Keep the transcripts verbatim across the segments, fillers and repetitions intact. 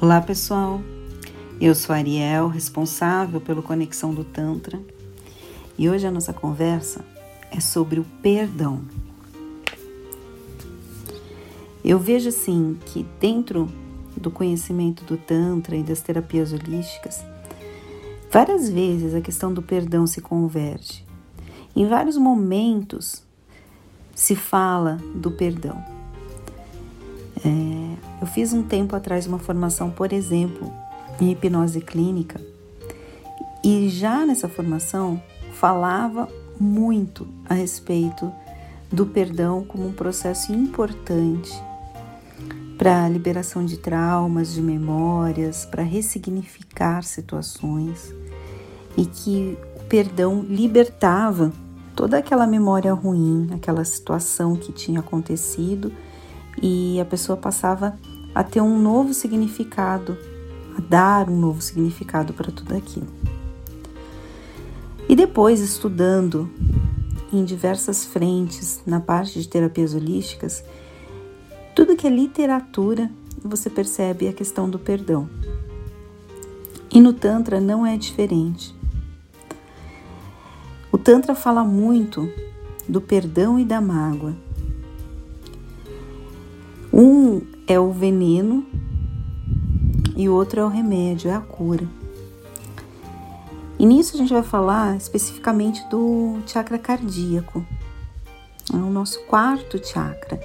Olá pessoal, eu sou a Ariel, responsável pelo Conexão do Tantra, e hoje a nossa conversa é sobre o perdão. Eu vejo assim que dentro do conhecimento do Tantra e das terapias holísticas, várias vezes a questão do perdão se converge. Em vários momentos se fala do perdão. É, eu fiz um tempo atrás uma formação, por exemplo, em hipnose clínica, e já nessa formação falava muito a respeito do perdão como um processo importante para a liberação de traumas, de memórias, para ressignificar situações, e que o perdão libertava toda aquela memória ruim, aquela situação que tinha acontecido, e a pessoa passava a ter um novo significado, a dar um novo significado para tudo aquilo. E depois, estudando em diversas frentes, na parte de terapias holísticas, tudo que é literatura, você percebe a questão do perdão. E no Tantra não é diferente. O Tantra fala muito do perdão e da mágoa. Um é o veneno e o outro é o remédio, é a cura. E nisso a gente vai falar especificamente do chakra cardíaco. É o nosso quarto chakra,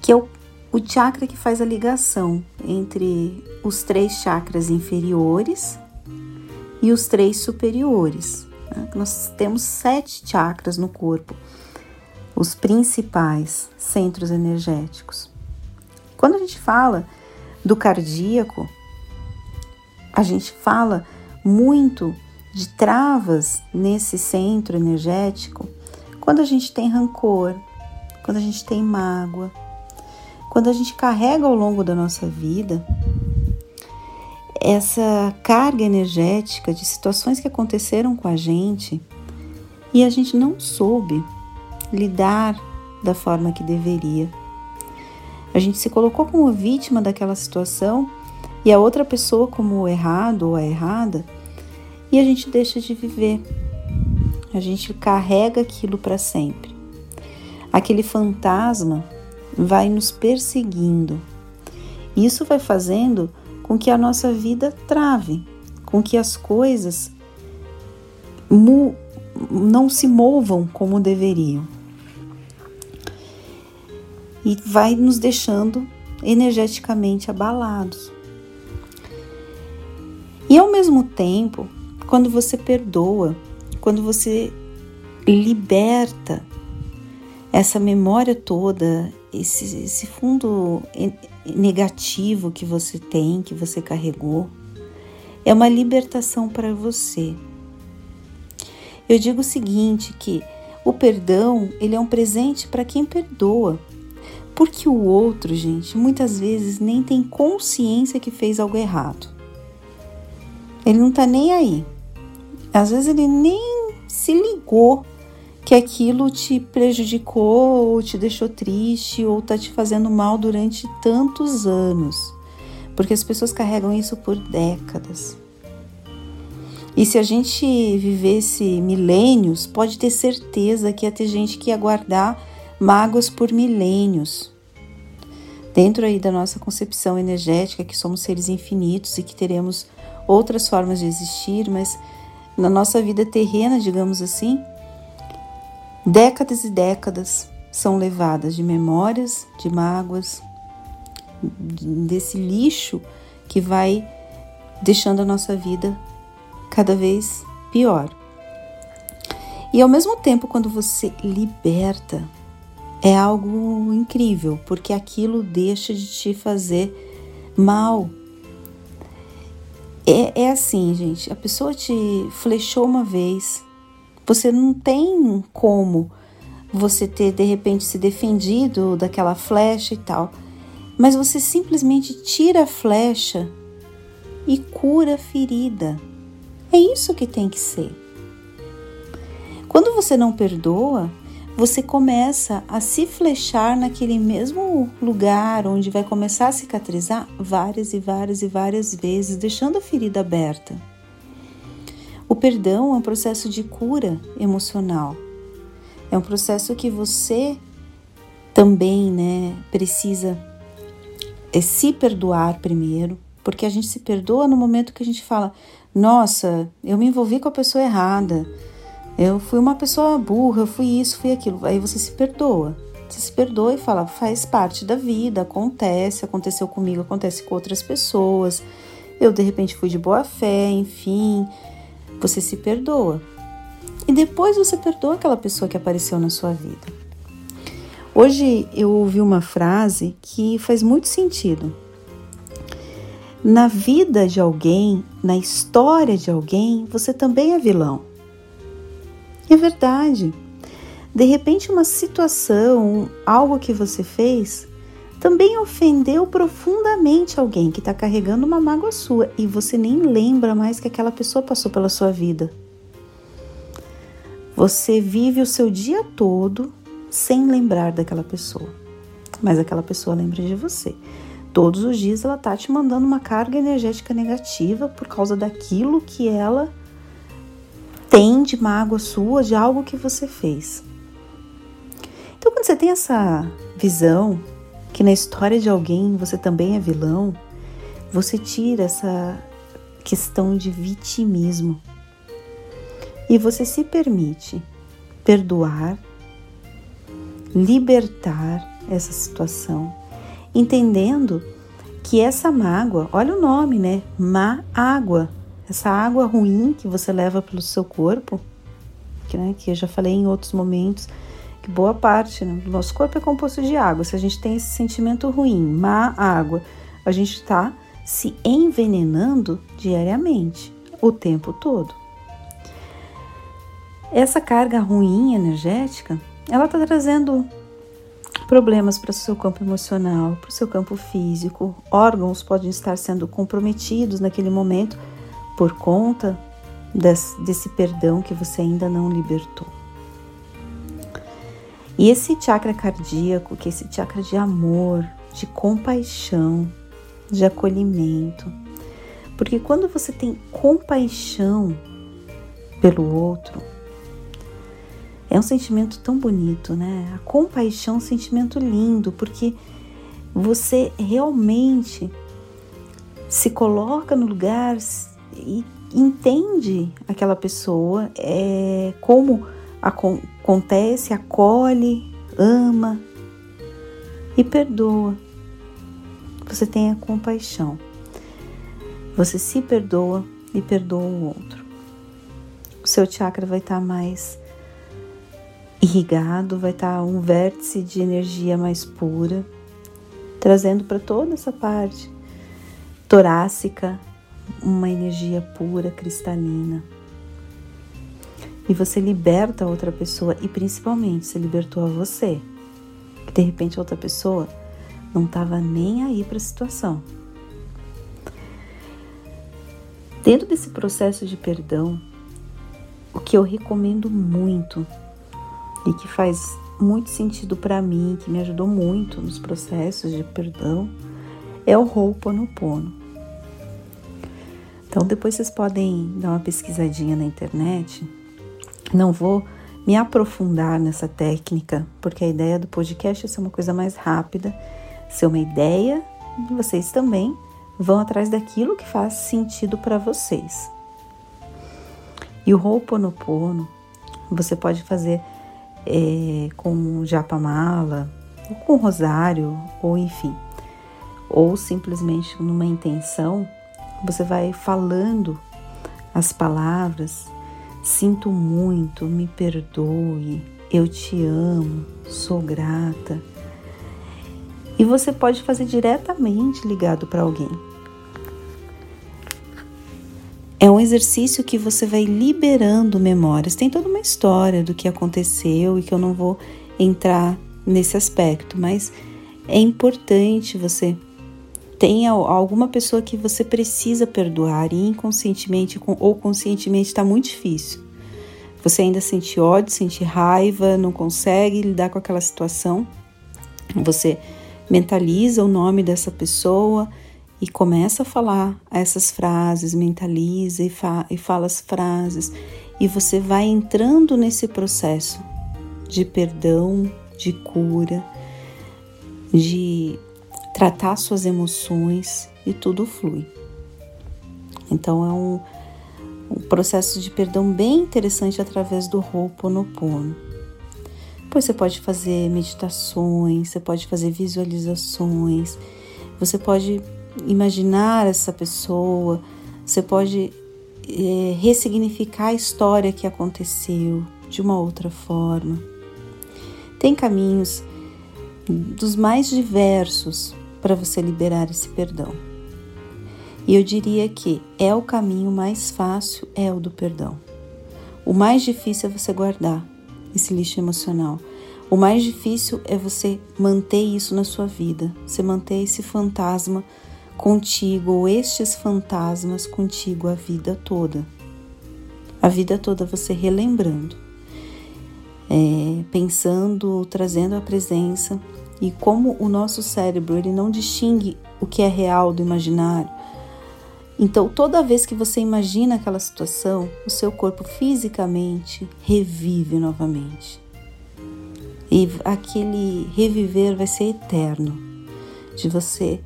que é o O chakra que faz a ligação entre os três chakras inferiores e os três superiores. Né? Nós temos sete chakras no corpo, os principais centros energéticos. Quando a gente fala do cardíaco, a gente fala muito de travas nesse centro energético quando a gente tem rancor, quando a gente tem mágoa, quando a gente carrega ao longo da nossa vida essa carga energética de situações que aconteceram com a gente e a gente não soube lidar da forma que deveria. A gente se colocou como vítima daquela situação e a outra pessoa como o errado ou a errada, e a gente deixa de viver. A gente carrega aquilo para sempre. Aquele fantasma vai nos perseguindo. Isso vai fazendo com que a nossa vida trave, com que as coisas mu- não se movam como deveriam. E vai nos deixando energeticamente abalados. E ao mesmo tempo, quando você perdoa, quando você liberta essa memória toda, esse, esse fundo negativo que você tem, que você carregou, é uma libertação para você. Eu digo o seguinte, que o perdão, ele é um presente para quem perdoa, porque o outro, gente, muitas vezes nem tem consciência que fez algo errado. Ele não tá nem aí. Às vezes ele nem se ligou que aquilo te prejudicou ou te deixou triste ou tá te fazendo mal durante tantos anos. Porque as pessoas carregam isso por décadas. E se a gente vivesse milênios, pode ter certeza que ia ter gente que ia guardar mágoas por milênios. Dentro aí da nossa concepção energética, que somos seres infinitos e que teremos outras formas de existir, mas na nossa vida terrena, digamos assim, décadas e décadas são levadas de memórias, de mágoas, desse lixo que vai deixando a nossa vida cada vez pior. E ao mesmo tempo, quando você liberta, é algo incrível, porque aquilo deixa de te fazer mal. É, é assim, gente, a pessoa te flechou uma vez. Você não tem como você ter, de repente, se defendido daquela flecha e tal. Mas você simplesmente tira a flecha e cura a ferida. É isso que tem que ser. Quando você não perdoa, você começa a se flechar naquele mesmo lugar onde vai começar a cicatrizar várias e várias e várias vezes, deixando a ferida aberta. O perdão é um processo de cura emocional. É um processo que você também, né, precisa se perdoar primeiro, porque a gente se perdoa no momento que a gente fala: nossa, eu me envolvi com a pessoa errada, eu fui uma pessoa burra, eu fui isso, fui aquilo. Aí você se perdoa. Você se perdoa e fala: faz parte da vida, acontece, aconteceu comigo, acontece com outras pessoas, eu de repente fui de boa fé, enfim. Você se perdoa. E depois você perdoa aquela pessoa que apareceu na sua vida. Hoje eu ouvi uma frase que faz muito sentido. Na vida de alguém, na história de alguém, você também é vilão. E é verdade. De repente, uma situação, algo que você fez, também ofendeu profundamente alguém que está carregando uma mágoa sua e você nem lembra mais que aquela pessoa passou pela sua vida. Você vive o seu dia todo sem lembrar daquela pessoa, mas aquela pessoa lembra de você. Todos os dias ela está te mandando uma carga energética negativa por causa daquilo que ela tem de mágoa sua, de algo que você fez. Então, quando você tem essa visão que na história de alguém você também é vilão, você tira essa questão de vitimismo e você se permite perdoar, libertar essa situação, entendendo que essa mágoa, olha o nome, né? Má água, essa água ruim que você leva pelo seu corpo, que, né, que eu já falei em outros momentos, boa parte, né, do nosso corpo é composto de água. Se a gente tem esse sentimento ruim, má água, a gente está se envenenando diariamente, o tempo todo. Essa carga ruim energética, ela está trazendo problemas para o seu campo emocional, para o seu campo físico. Órgãos podem estar sendo comprometidos naquele momento por conta desse, desse perdão que você ainda não libertou. E esse chakra cardíaco, que é esse chakra de amor, de compaixão, de acolhimento. Porque quando você tem compaixão pelo outro, é um sentimento tão bonito, né? A compaixão é um sentimento lindo, porque você realmente se coloca no lugar e entende aquela pessoa, é, como acontece, acolhe, ama e perdoa. Você tem a compaixão. Você se perdoa e perdoa o outro. O seu chakra vai estar mais irrigado, vai estar um vértice de energia mais pura, trazendo para toda essa parte torácica uma energia pura, cristalina. E você liberta a outra pessoa e, principalmente, você libertou a você. De repente, a outra pessoa não estava nem aí para a situação. Dentro desse processo de perdão, o que eu recomendo muito e que faz muito sentido para mim, que me ajudou muito nos processos de perdão, é o Ho'oponopono. Então, depois vocês podem dar uma pesquisadinha na internet. Não vou me aprofundar nessa técnica, porque a ideia do podcast é ser uma coisa mais rápida, ser uma ideia, e vocês também vão atrás daquilo que faz sentido para vocês. E o Ho'oponopono, você pode fazer é, com japa-mala, ou com rosário, ou enfim, ou simplesmente numa intenção, você vai falando as palavras: sinto muito, me perdoe, eu te amo, sou grata. E você pode fazer diretamente ligado para alguém. É um exercício que você vai liberando memórias. Tem toda uma história do que aconteceu e que eu não vou entrar nesse aspecto, mas é importante você tem alguma pessoa que você precisa perdoar e inconscientemente ou conscientemente está muito difícil. você ainda sente ódio, sente raiva, não consegue lidar com aquela situação, você mentaliza o nome dessa pessoa e começa a falar essas frases, mentaliza e, fa- e fala as frases, e você vai entrando nesse processo de perdão, de cura, de tratar suas emoções, e tudo flui. Então é um, um processo de perdão bem interessante através do Ho'oponopono. Pois você pode fazer meditações, você pode fazer visualizações, você pode imaginar essa pessoa, você pode é, ressignificar a história que aconteceu de uma outra forma. Tem caminhos dos mais diversos para você liberar esse perdão. E eu diria que é o caminho mais fácil, é o do perdão. O mais difícil é você guardar esse lixo emocional. O mais difícil é você manter isso na sua vida, você manter esse fantasma contigo, ou estes fantasmas contigo a vida toda. A vida toda você relembrando, é, pensando, trazendo a presença. E como o nosso cérebro ele não distingue o que é real do imaginário, então toda vez que você imagina aquela situação, o seu corpo fisicamente revive novamente. E aquele reviver vai ser eterno, de você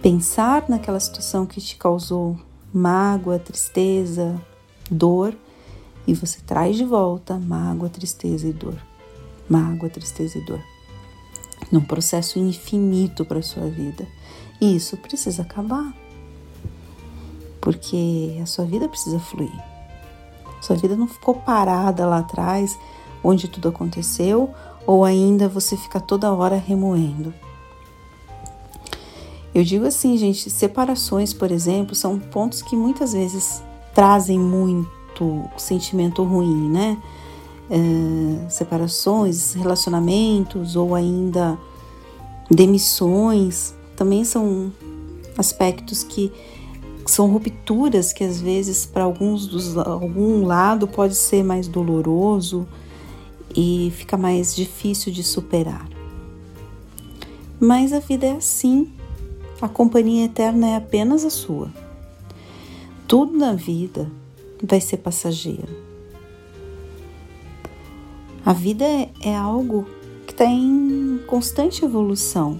pensar naquela situação que te causou mágoa, tristeza, dor, e você traz de volta mágoa, tristeza e dor, mágoa, tristeza e dor, num processo infinito para a sua vida. E isso precisa acabar, porque a sua vida precisa fluir. Sua vida não ficou parada lá atrás, onde tudo aconteceu, ou ainda você fica toda hora remoendo. Eu digo assim, gente, separações, por exemplo, são pontos que muitas vezes trazem muito sentimento ruim, né? É, separações, relacionamentos ou ainda demissões também são aspectos que são rupturas que às vezes para alguns dos algum lado pode ser mais doloroso e fica mais difícil de superar. Mas a vida é assim, a companhia eterna é apenas a sua. Tudo na vida vai ser passageiro. A vida é, é algo que está em constante evolução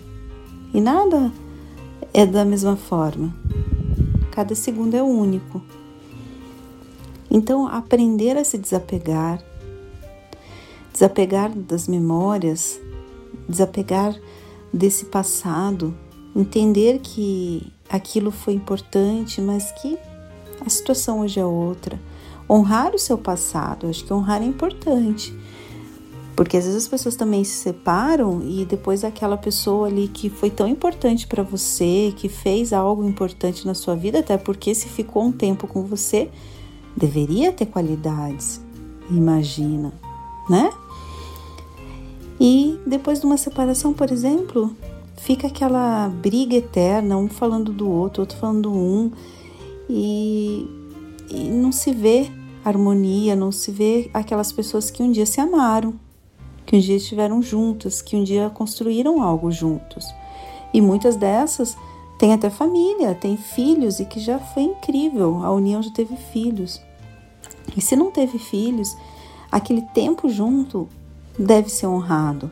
e nada é da mesma forma. Cada segundo é único. Então, aprender a se desapegar, desapegar das memórias, desapegar desse passado, entender que aquilo foi importante, mas que a situação hoje é outra. Honrar o seu passado, acho que honrar é importante. Porque às vezes as pessoas também se separam e depois aquela pessoa ali que foi tão importante para você, que fez algo importante na sua vida, até porque se ficou um tempo com você, deveria ter qualidades, imagina, né? E depois de uma separação, por exemplo, fica aquela briga eterna, um falando do outro, outro falando do um, e, e não se vê harmonia, não se vê aquelas pessoas que um dia se amaram, que um dia estiveram juntas, que um dia construíram algo juntos. E muitas dessas têm até família, têm filhos, e que já foi incrível, a união já teve filhos. E se não teve filhos, aquele tempo junto deve ser honrado.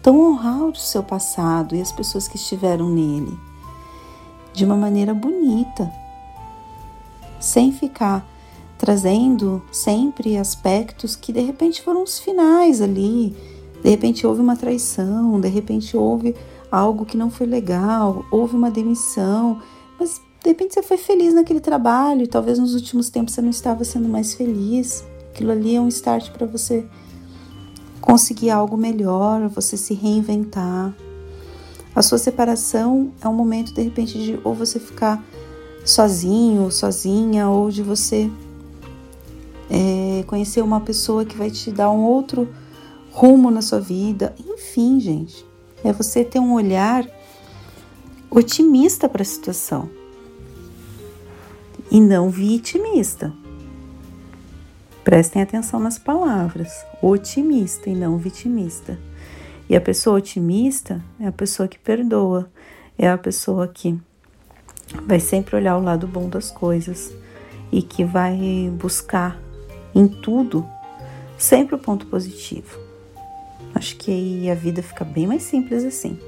Então honrar o seu passado e as pessoas que estiveram nele, de uma maneira bonita, sem ficar trazendo sempre aspectos que de repente foram os finais ali, de repente houve uma traição, de repente houve algo que não foi legal, houve uma demissão, mas de repente você foi feliz naquele trabalho e talvez nos últimos tempos você não estava sendo mais feliz. Aquilo ali é um start para você conseguir algo melhor, você se reinventar. A sua separação é um momento de repente de ou você ficar sozinho, sozinha, ou de você É, conhecer uma pessoa que vai te dar um outro rumo na sua vida. Enfim, gente, é você ter um olhar otimista para a situação e não vitimista. Prestem atenção nas palavras, otimista e não vitimista. E a pessoa otimista é a pessoa que perdoa, é a pessoa que vai sempre olhar o lado bom das coisas e que vai buscar em tudo sempre o ponto positivo. Acho que aí a vida fica bem mais simples assim.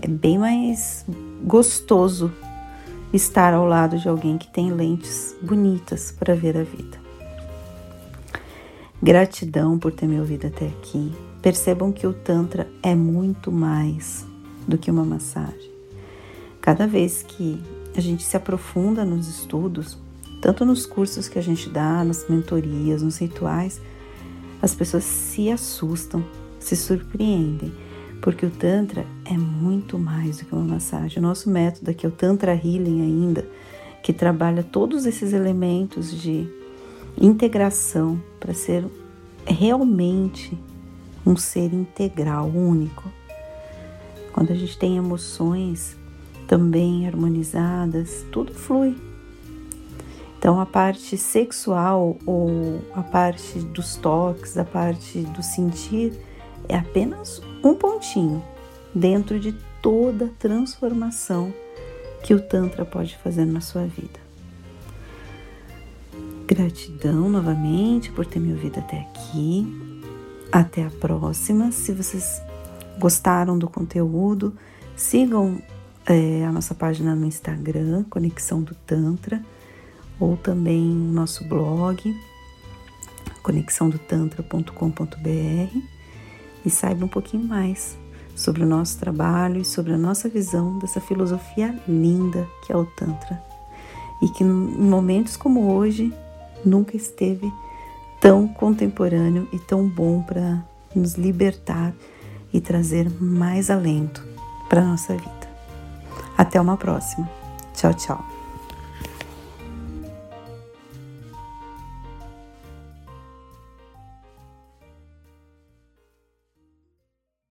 É bem mais gostoso estar ao lado de alguém que tem lentes bonitas para ver a vida. Gratidão por ter me ouvido até aqui. Percebam que o Tantra é muito mais do que uma massagem. Cada vez que a gente se aprofunda nos estudos, tanto nos cursos que a gente dá, nas mentorias, nos rituais, as pessoas se assustam, se surpreendem, porque o Tantra é muito mais do que uma massagem. O nosso método aqui é o Tantra Healing ainda, que trabalha todos esses elementos de integração para ser realmente um ser integral, único. Quando a gente tem emoções também harmonizadas, tudo flui. Então a parte sexual ou a parte dos toques, a parte do sentir é apenas um pontinho dentro de toda a transformação que o Tantra pode fazer na sua vida. Gratidão novamente por ter me ouvido até aqui. Até a próxima. Se vocês gostaram do conteúdo, sigam é, a nossa página no Instagram, Conexão do Tantra, ou também o nosso blog, conexão do tantra ponto com ponto b r, e saiba um pouquinho mais sobre o nosso trabalho e sobre a nossa visão dessa filosofia linda que é o Tantra, e que em momentos como hoje nunca esteve tão contemporâneo e tão bom para nos libertar e trazer mais alento para a nossa vida. Até uma próxima. Tchau, tchau.